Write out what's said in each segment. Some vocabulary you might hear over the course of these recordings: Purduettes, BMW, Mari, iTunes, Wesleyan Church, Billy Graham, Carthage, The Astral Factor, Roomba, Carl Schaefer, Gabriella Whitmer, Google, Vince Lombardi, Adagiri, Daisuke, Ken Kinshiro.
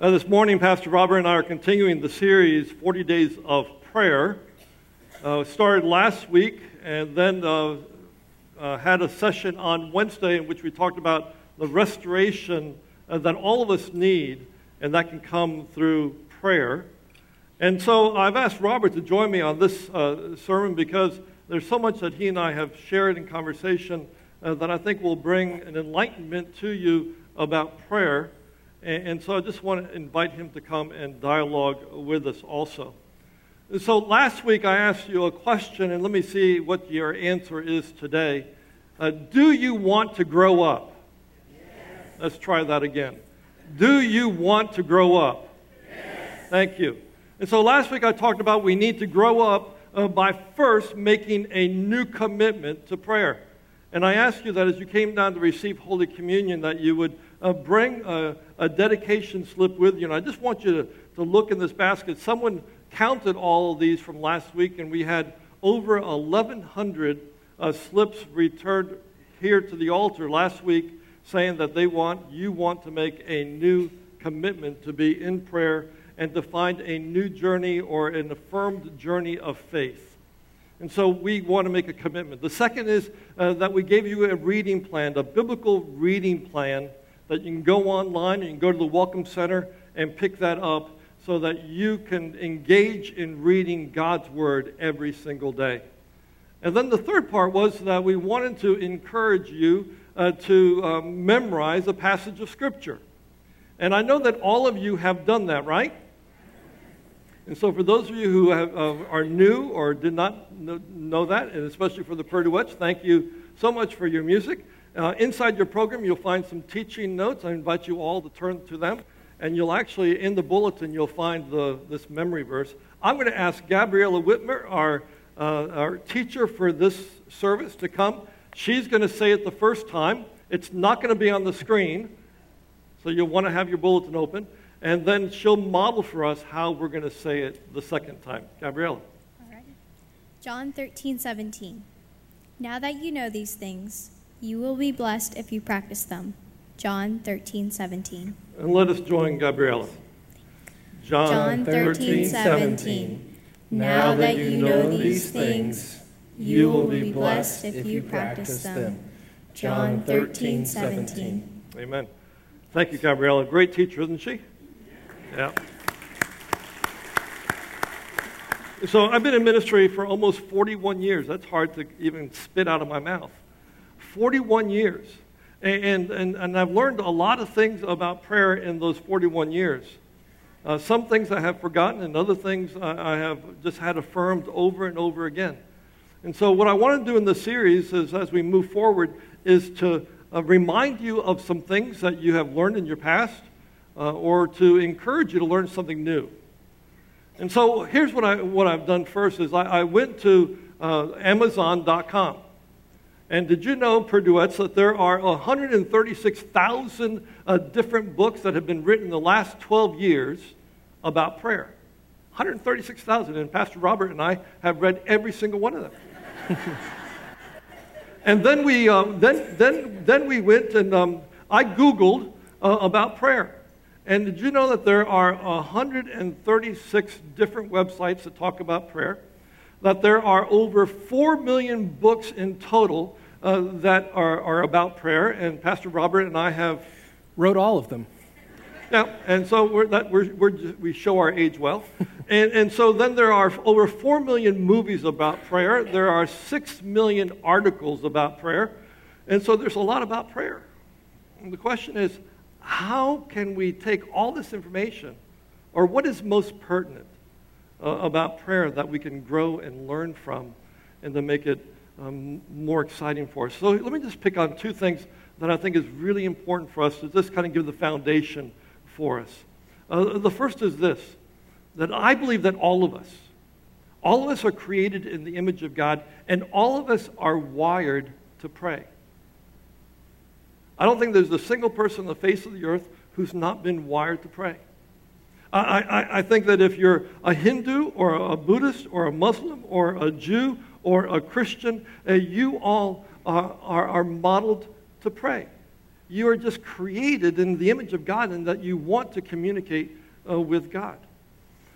This morning, Pastor Robert and I are continuing the series, 40 Days of Prayer. Started last week and then had a session on Wednesday in which we talked about the restoration that all of us need, and that can come through prayer. And so I've asked Robert to join me on this sermon because there's so much that he and I have shared in conversation that I think will bring an enlightenment to you about prayer. And so I just want to invite him to come and dialogue with us also. And so last week I asked you a question, and let me see what your answer is today. Do you want to grow up? Yes. Let's try that again. Do you want to grow up? Yes. Thank you. And so last week I talked about we need to grow up by first making a new commitment to prayer. And I asked you that as you came down to receive Holy Communion that you would bring a dedication slip with you. And I just want you to look in this basket. Someone counted all of these from last week, and we had over 1,100 slips returned here to the altar last week saying that you want to make a new commitment to be in prayer and to find a new journey or an affirmed journey of faith. And so we want to make a commitment. The second is that we gave you a reading plan, a biblical reading plan that you can go online and you can go to the Welcome Center and pick that up so that you can engage in reading God's Word every single day. And then the third part was that we wanted to encourage you to memorize a passage of Scripture. And I know that all of you have done that, right? And so for those of you who are new or did not know that, and especially for the Purduettes, thank you so much for your music. Inside your program, you'll find some teaching notes. I invite you all to turn to them. And you'll actually, in the bulletin, you'll find this memory verse. I'm going to ask Gabriella Whitmer, our teacher for this service, to come. She's going to say it the first time. It's not going to be on the screen, so you'll want to have your bulletin open. And then she'll model for us how we're going to say it the second time. Gabriella. All right. John 13:17. Now that you know these things, you will be blessed if you practice them. John 13:17. And let us join Gabriella. John 13:17. Now that you know these things, you will be blessed if you practice them. John 13:17. Amen. Thank you, Gabriella. Great teacher, isn't she? Yeah. So I've been in ministry for almost 41 years. That's hard to even spit out of my mouth. 41 years. And I've learned a lot of things about prayer in those 41 years. Some things I have forgotten, and other things I have just had affirmed over and over again. And so what I want to do in this series is, as we move forward, is to remind you of some things that you have learned in your past, or to encourage you to learn something new. And so here's what I've done first is I went to Amazon.com. And did you know, Purduettes, that there are 136,000 different books that have been written in the last 12 years about prayer? 136,000. And Pastor Robert and I have read every single one of them. And then we we went and I Googled about prayer. And did you know that there are 136 different websites that talk about prayer? That there are over 4 million books in total that are about prayer, and Pastor Robert and I have wrote all of them. Yeah, and so we show our age well. And so then there are over 4 million movies about prayer. There are 6 million articles about prayer. And so there's a lot about prayer. And the question is, how can we take all this information, or what is most pertinent about prayer that we can grow and learn from and to make it more exciting for us? So let me just pick on two things that I think is really important for us to just kind of give the foundation for us. The first is this, that I believe that all of us are created in the image of God, and all of us are wired to pray. I don't think there's a single person on the face of the earth who's not been wired to pray. I think that if you're a Hindu or a Buddhist or a Muslim or a Jew or a Christian, you all are modeled to pray. you are just created in the image of God and that you want to communicate with God.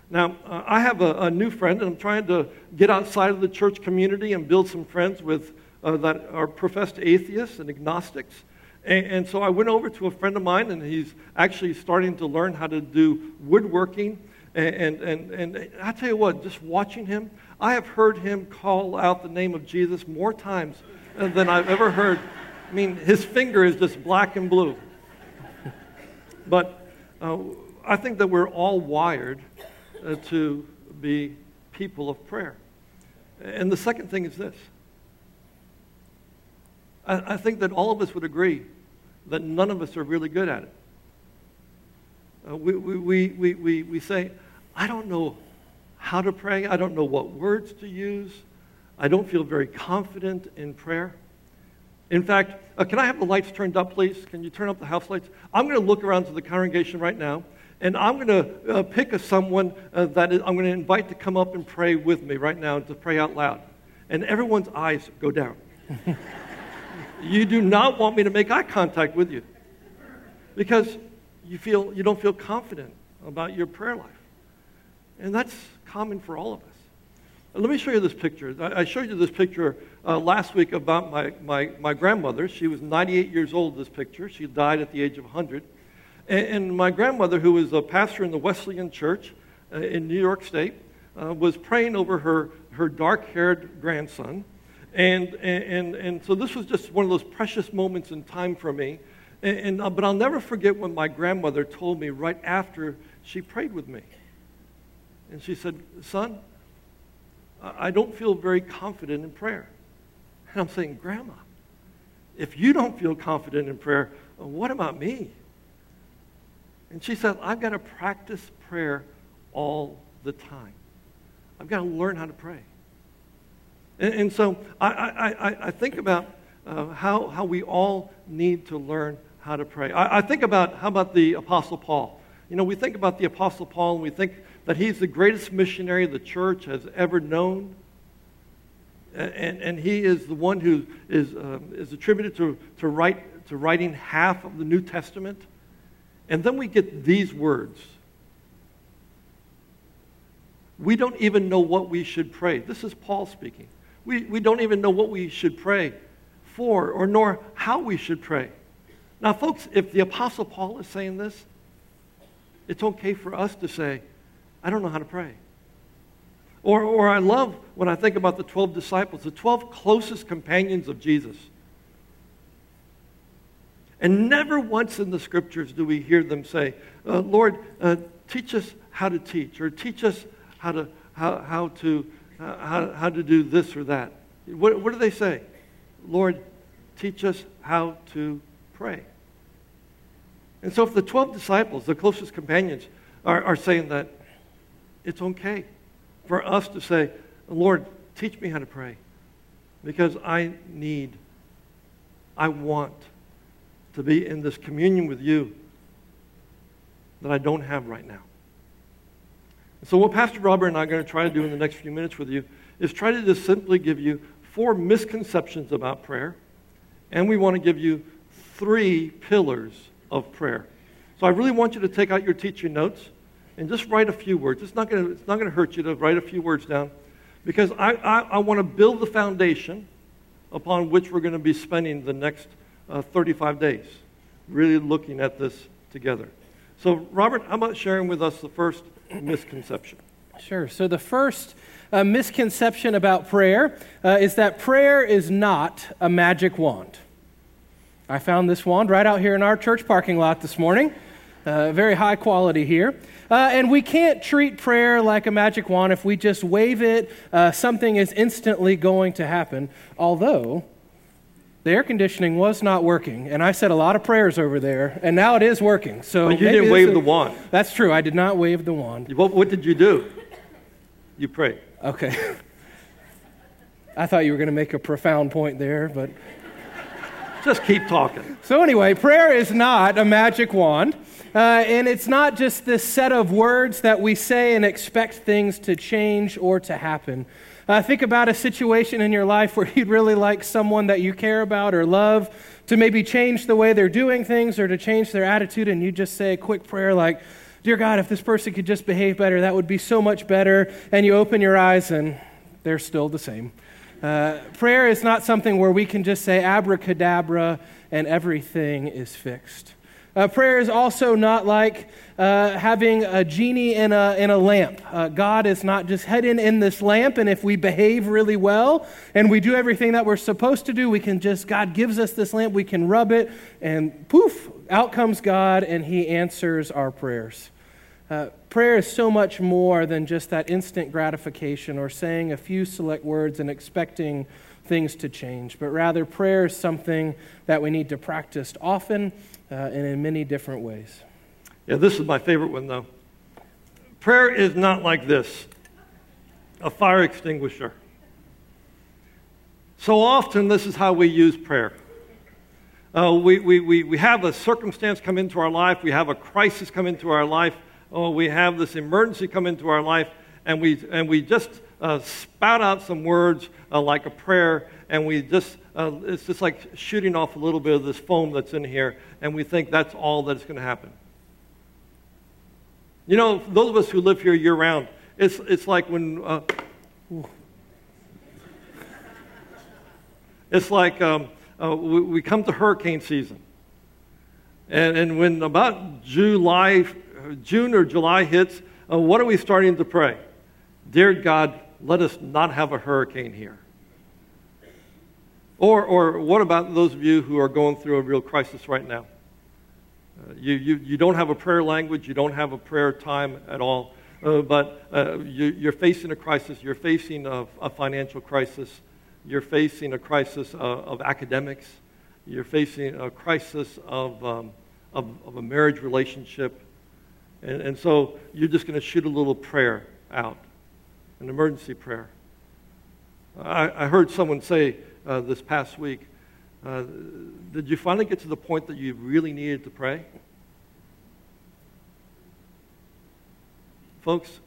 Now, I have a new friend, and I'm trying to get outside of the church community and build some friends with that are professed atheists and agnostics. And so I went over to a friend of mine, and he's actually starting to learn how to do woodworking. And I tell you what, just watching him, I have heard him call out the name of Jesus more times than I've ever heard. I mean, his finger is just black and blue. But I think that we're all wired to be people of prayer. And the second thing is this. I think that all of us would agree that none of us are really good at it. We say, I don't know how to pray. I don't know what words to use. I don't feel very confident in prayer. In fact, can I have the lights turned up, please? Can you turn up the house lights? I'm going to look around to the congregation right now, and I'm going to pick someone that I'm going to invite to come up and pray with me right now, to pray out loud. And everyone's eyes go down. You do not want me to make eye contact with you, because you don't feel confident about your prayer life. And that's common for all of us. Let me show you this picture. I showed you this picture last week about my grandmother. She was 98 years old, this picture. She died at the age of 100. And my grandmother, who was a pastor in the Wesleyan Church in New York State, was praying over her dark-haired grandson. And so this was just one of those precious moments in time for me. But I'll never forget what my grandmother told me right after she prayed with me. And she said, "Son, I don't feel very confident in prayer." And I'm saying, "Grandma, if you don't feel confident in prayer, what about me?" And she said, "I've got to practice prayer all the time. I've got to learn how to pray." And so I think about how we all need to learn how to pray. I think about, how about the Apostle Paul? You know, we think about the Apostle Paul, and we think that he's the greatest missionary the church has ever known. And he is the one who is attributed to writing half of the New Testament. And then we get these words. We don't even know what we should pray. This is Paul speaking. We don't even know what we should pray for, or nor how we should pray. Now, folks, if the Apostle Paul is saying this, it's okay for us to say, I don't know how to pray. Or I love when I think about the 12 disciples, the 12 closest companions of Jesus. And never once in the Scriptures do we hear them say, Lord, teach us how to teach, or teach us how to do this or that. What do they say? Lord, teach us how to pray. And so if the 12 disciples, the closest companions, are saying that, it's okay for us to say, Lord, teach me how to pray, because I want to be in this communion with you that I don't have right now. And so what Pastor Robert and I are going to try to do in the next few minutes with you is try to just simply give you 4 misconceptions about prayer, and we want to give you 3 pillars of prayer. So I really want you to take out your teaching notes and just write a few words. It's not going to hurt you to write a few words down, because I want to build the foundation upon which we're going to be spending the next 35 days, really looking at this together. So, Robert, how about sharing with us the first misconception? Sure. So the first misconception about prayer is that prayer is not a magic wand. I found this wand right out here in our church parking lot this morning. Very high quality here. And we can't treat prayer like a magic wand. If we just wave it, something is instantly going to happen. Although, the air conditioning was not working, and I said a lot of prayers over there, and now it is working. So but you didn't wave the wand. That's true. I did not wave the wand. What did you do? You prayed. Okay. I thought you were going to make a profound point there, but... Just keep talking. So anyway, prayer is not a magic wand. And it's not just this set of words that we say and expect things to change or to happen. Think about a situation in your life where you'd really like someone that you care about or love to maybe change the way they're doing things or to change their attitude, and you just say a quick prayer like, "Dear God, if this person could just behave better, that would be so much better," and you open your eyes and they're still the same. Prayer is not something where we can just say abracadabra and everything is fixed. Prayer is also not like having a genie in a lamp. God is not just hidden in this lamp, and if we behave really well and we do everything that we're supposed to do, God gives us this lamp, we can rub it, and poof, out comes God, and He answers our prayers. Prayer is so much more than just that instant gratification or saying a few select words and expecting things to change, but rather prayer is something that we need to practice often and in many different ways. Yeah, this is my favorite one, though. Prayer is not like this, a fire extinguisher. So often this is how we use prayer. We have a circumstance come into our life, we have a crisis come into our life, we have this emergency come into our life, and we just spout out some words like a prayer, and we just it's just like shooting off a little bit of this foam that's in here, and we think that's all that's going to happen. You know, those of us who live here year round, it's like when it's like we come to hurricane season, and when about June or July hits, what are we starting to pray? Dear God, let us not have a hurricane here. Or what about those of you who are going through a real crisis right now? You don't have a prayer language, you don't have a prayer time at all, but you're facing a crisis, you're facing a financial crisis, you're facing a crisis of academics, you're facing a crisis of a marriage relationship, and so you're just going to shoot a little prayer out, an emergency prayer. I heard someone say this past week, did you finally get to the point that you really needed to pray? Folks,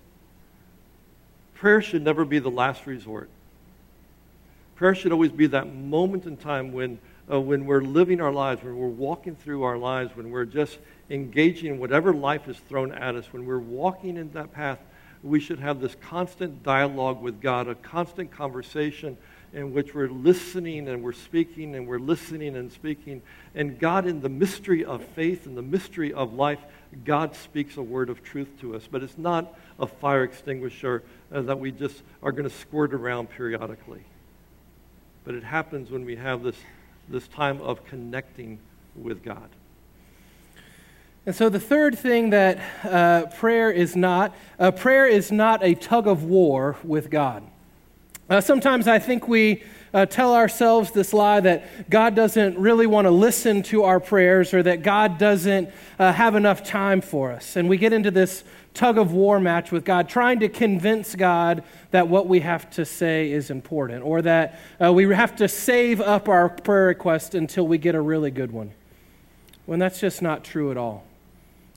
prayer should never be the last resort. Prayer should always be that moment in time when we're living our lives, when we're walking through our lives, when we're just engaging in whatever life is thrown at us, when we're walking in that path, we should have this constant dialogue with God, a constant conversation in which we're listening and we're speaking and we're listening and speaking. And God, in the mystery of faith and the mystery of life, God speaks a word of truth to us. But it's not a fire extinguisher that we just are going to squirt around periodically. But it happens when we have this time of connecting with God. And so the third thing that prayer is not a tug of war with God. Sometimes I think we tell ourselves this lie that God doesn't really want to listen to our prayers or that God doesn't have enough time for us. And we get into this tug of war match with God, trying to convince God that what we have to say is important or that we have to save up our prayer request until we get a really good one. When that's just not true at all.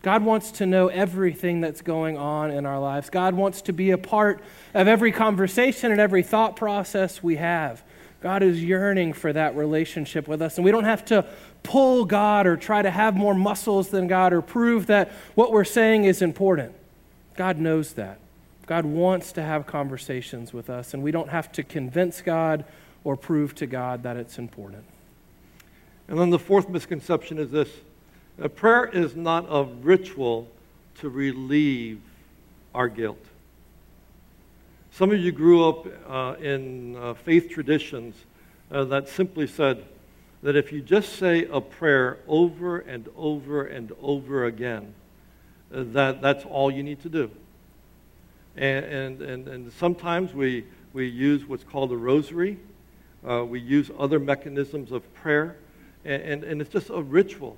God wants to know everything that's going on in our lives. God wants to be a part of every conversation and every thought process we have. God is yearning for that relationship with us, and we don't have to pull God or try to have more muscles than God or prove that what we're saying is important. God knows that. God wants to have conversations with us, and we don't have to convince God or prove to God that it's important. And then the fourth misconception is this. Prayer is not a ritual to relieve our guilt. Some of you grew up in faith traditions that simply said that if you just say a prayer over and over and over again, that's all you need to do. And sometimes we use what's called a rosary. We use other mechanisms of prayer. And it's just a ritual.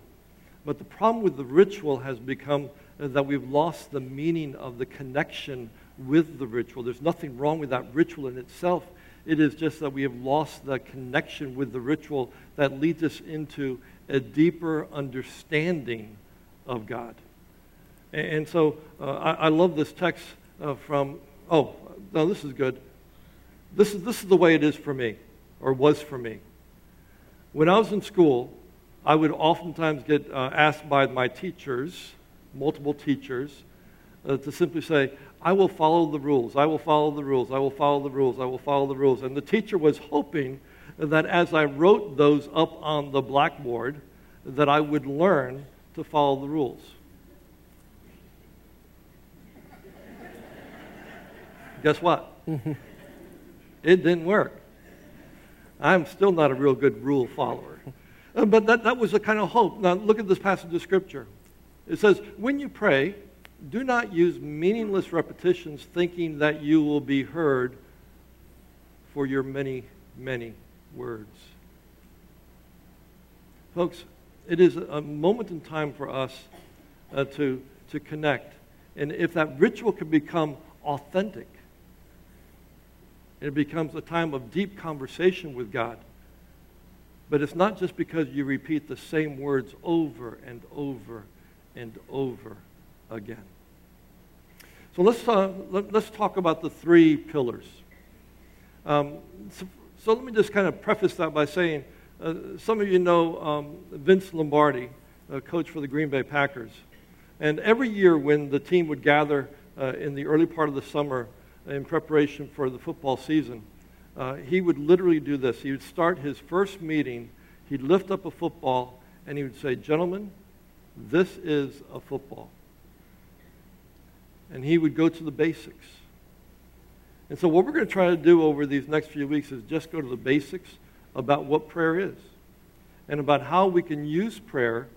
But the problem with the ritual has become that we've lost the meaning of the connection with the ritual. There's nothing wrong with that ritual in itself. It is just that we have lost the connection with the ritual that leads us into a deeper understanding of God. And so I love this text from, this is good. This is the way it is for me, or was for me. When I was in school, I would oftentimes get asked by my teachers, multiple teachers, to simply say, I will follow the rules, I will follow the rules, I will follow the rules, I will follow the rules. And the teacher was hoping that as I wrote those up on the blackboard, that I would learn to follow the rules. Guess what? It didn't work. I'm still not a real good rule follower. But that was a kind of hope. Now look at this passage of Scripture. It says, when you pray, do not use meaningless repetitions thinking that you will be heard for your many, many words. Folks, it is a moment in time for us to connect. And if that ritual can become authentic, it becomes a time of deep conversation with God. But it's not just because you repeat the same words over and over and over again. So let's talk about the three pillars. So let me just kind of preface that by saying, some of you know Vince Lombardi, coach for the Green Bay Packers. And every year when the team would gather in the early part of the summer in preparation for the football season, he would literally do this. He would start his first meeting, he'd lift up a football, and he would say, gentlemen, this is a football. And he would go to the basics. And so what we're going to try to do over these next few weeks is just go to the basics about what prayer is and about how we can use prayer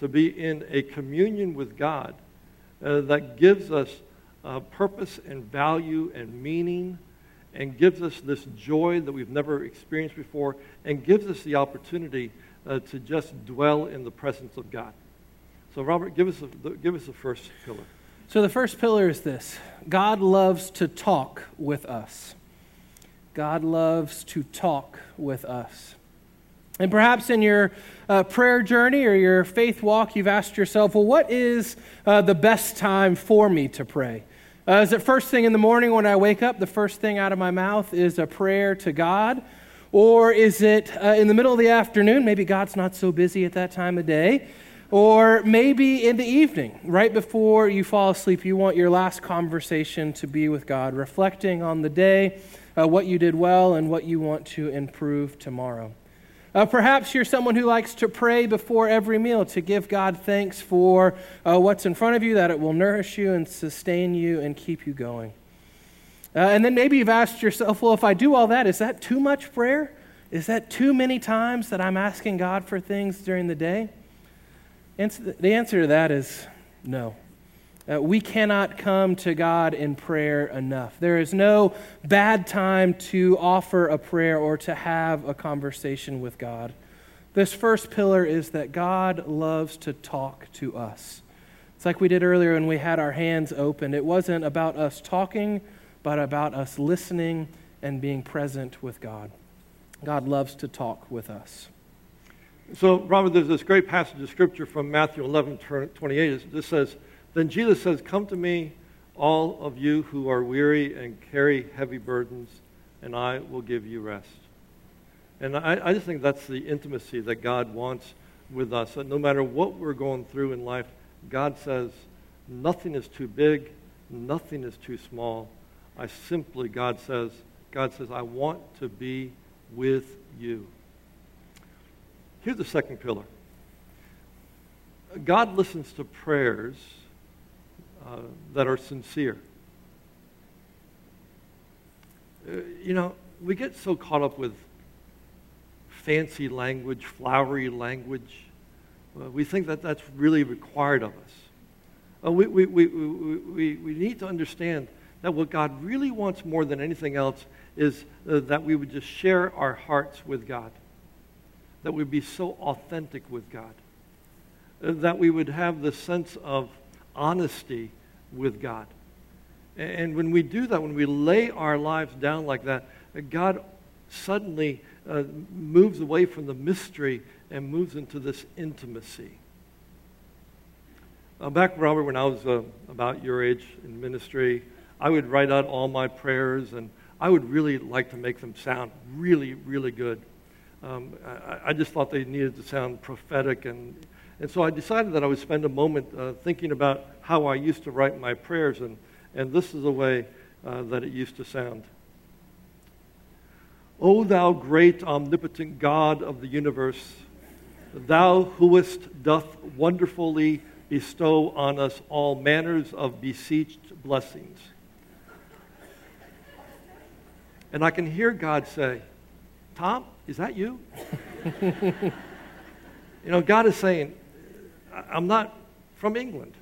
to be in a communion with God that gives us purpose and value and meaning, and gives us this joy that we've never experienced before, and gives us the opportunity to just dwell in the presence of God. So Robert, give us the first pillar. So the first pillar is this. God loves to talk with us. God loves to talk with us. And perhaps in your prayer journey or your faith walk, you've asked yourself, well, what is the best time for me to pray? Is it first thing in the morning when I wake up, the first thing out of my mouth is a prayer to God? Or is it in the middle of the afternoon? Maybe God's not so busy at that time of day. Or maybe in the evening, right before you fall asleep, you want your last conversation to be with God, reflecting on the day, what you did well, and what you want to improve tomorrow. Perhaps you're someone who likes to pray before every meal to give God thanks for what's in front of you, that it will nourish you and sustain you and keep you going. And then maybe you've asked yourself, well, if I do all that, is that too much prayer? Is that too many times that I'm asking God for things during the day? And the answer to that is no. We cannot come to God in prayer enough. There is no bad time to offer a prayer or to have a conversation with God. This first pillar is that God loves to talk to us. It's like we did earlier when we had our hands open. It wasn't about us talking, but about us listening and being present with God. God loves to talk with us. So, Robert, there's this great passage of Scripture from Matthew 11:28. It just says, then Jesus says, come to me, all of you who are weary and carry heavy burdens, and I will give you rest. And I just think that's the intimacy that God wants with us. That no matter what we're going through in life, God says, nothing is too big, nothing is too small. God says, I want to be with you. Here's the second pillar. God listens to prayers that are sincere. You know, we get so caught up with fancy language, flowery language. We think that that's really required of us. We need to understand that what God really wants more than anything else is that we would just share our hearts with God, that we'd be so authentic with God, that we would have the sense of honesty with God. And when we do that, when we lay our lives down like that, God suddenly moves away from the mystery and moves into this intimacy. Back, Robert, when I was about your age in ministry, I would write out all my prayers, and I would really like to make them sound really, really good. I just thought they needed to sound prophetic. And so I decided that I would spend a moment thinking about how I used to write my prayers, and this is the way that it used to sound. O thou great omnipotent God of the universe, thou whoest doth wonderfully bestow on us all manners of beseeched blessings. And I can hear God say, Tom, is that you? You know, God is saying, I'm not from England.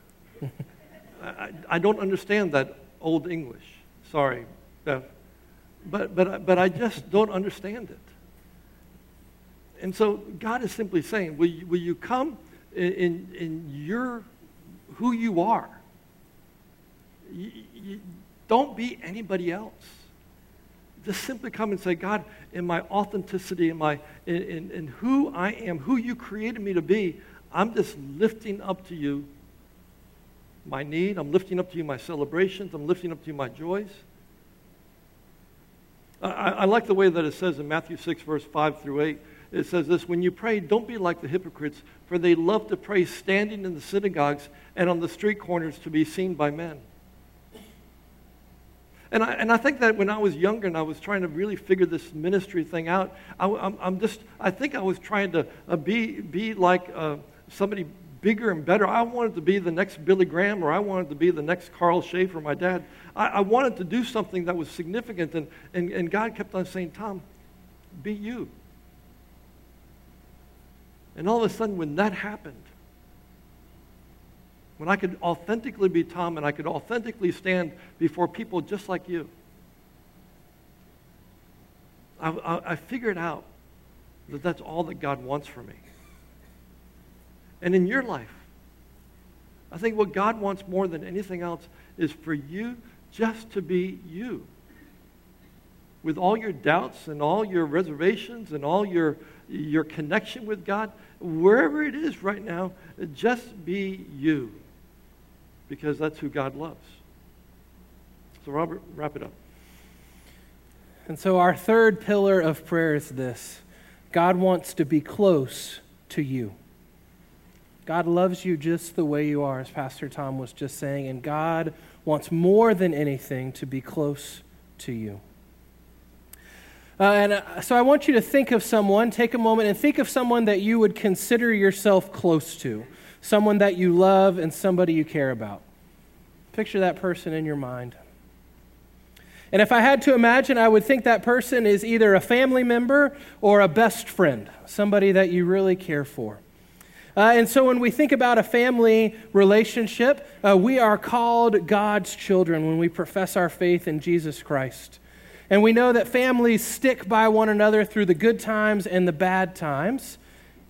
I don't understand that old English. Sorry, Beth. But I just don't understand it. And so God is simply saying, will you come in your, who you are? You don't be anybody else. Just simply come and say, God, in my authenticity, in who I am, who you created me to be, I'm just lifting up to you my need. I'm lifting up to you my celebrations. I'm lifting up to you my joys. I like the way that it says in Matthew 6, verse 5 through 8, it says this, when you pray, don't be like the hypocrites, for they love to pray standing in the synagogues and on the street corners to be seen by men. And I think that when I was younger and I was trying to really figure this ministry thing out, I think I was trying to be like somebody bigger and better. I wanted to be the next Billy Graham, or I wanted to be the next Carl Schaefer, my dad. I wanted to do something that was significant, and God kept on saying, Tom, be you. And all of a sudden, when that happened, when I could authentically be Tom and I could authentically stand before people just like you, I figured out that that's all that God wants for me. And in your life, I think what God wants more than anything else is for you just to be you. With all your doubts and all your reservations and all your connection with God, wherever it is right now, just be you. Because that's who God loves. So Robert, wrap it up. And so our third pillar of prayer is this. God wants to be close to you. God loves you just the way you are, as Pastor Tom was just saying, and God wants more than anything to be close to you. So I want you to think of someone, take a moment and think of someone that you would consider yourself close to, someone that you love and somebody you care about. Picture that person in your mind. And if I had to imagine, I would think that person is either a family member or a best friend, somebody that you really care for. And so when we think about a family relationship, we are called God's children when we profess our faith in Jesus Christ. And we know that families stick by one another through the good times and the bad times.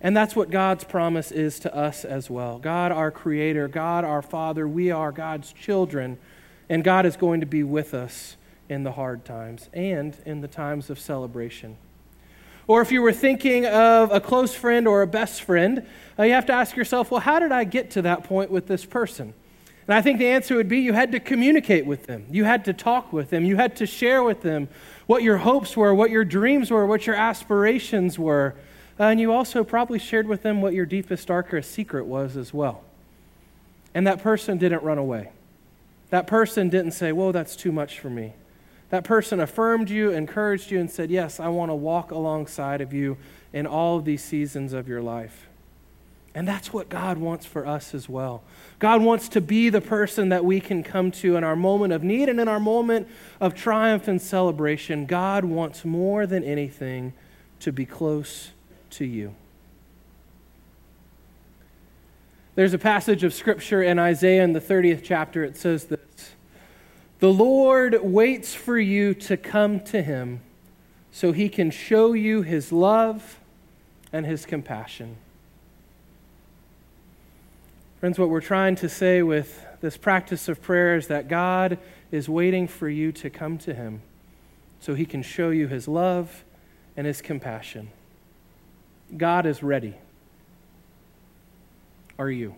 And that's what God's promise is to us as well. God, our Creator, God, our Father, we are God's children. And God is going to be with us in the hard times and in the times of celebration. Or if you were thinking of a close friend or a best friend, you have to ask yourself, well, how did I get to that point with this person? And I think the answer would be you had to communicate with them. You had to talk with them. You had to share with them what your hopes were, what your dreams were, what your aspirations were. And you also probably shared with them what your deepest, darkest secret was as well. And that person didn't run away. That person didn't say, whoa, that's too much for me. That person affirmed you, encouraged you, and said, yes, I want to walk alongside of you in all of these seasons of your life. And that's what God wants for us as well. God wants to be the person that we can come to in our moment of need and in our moment of triumph and celebration. God wants more than anything to be close to you. There's a passage of Scripture in Isaiah in the 30th chapter. It says this, the Lord waits for you to come to him so he can show you his love and his compassion. Friends, what we're trying to say with this practice of prayer is that God is waiting for you to come to him so he can show you his love and his compassion. God is ready. Are you?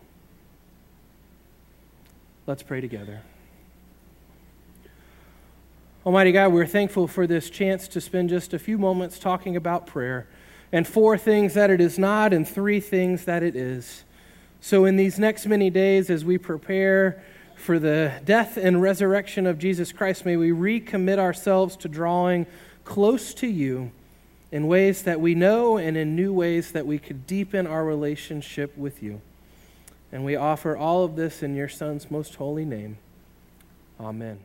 Let's pray together. Almighty God, we're thankful for this chance to spend just a few moments talking about prayer and 4 things that it is not and 3 things that it is. So in these next many days, as we prepare for the death and resurrection of Jesus Christ, may we recommit ourselves to drawing close to you in ways that we know and in new ways that we could deepen our relationship with you. And we offer all of this in your Son's most holy name. Amen.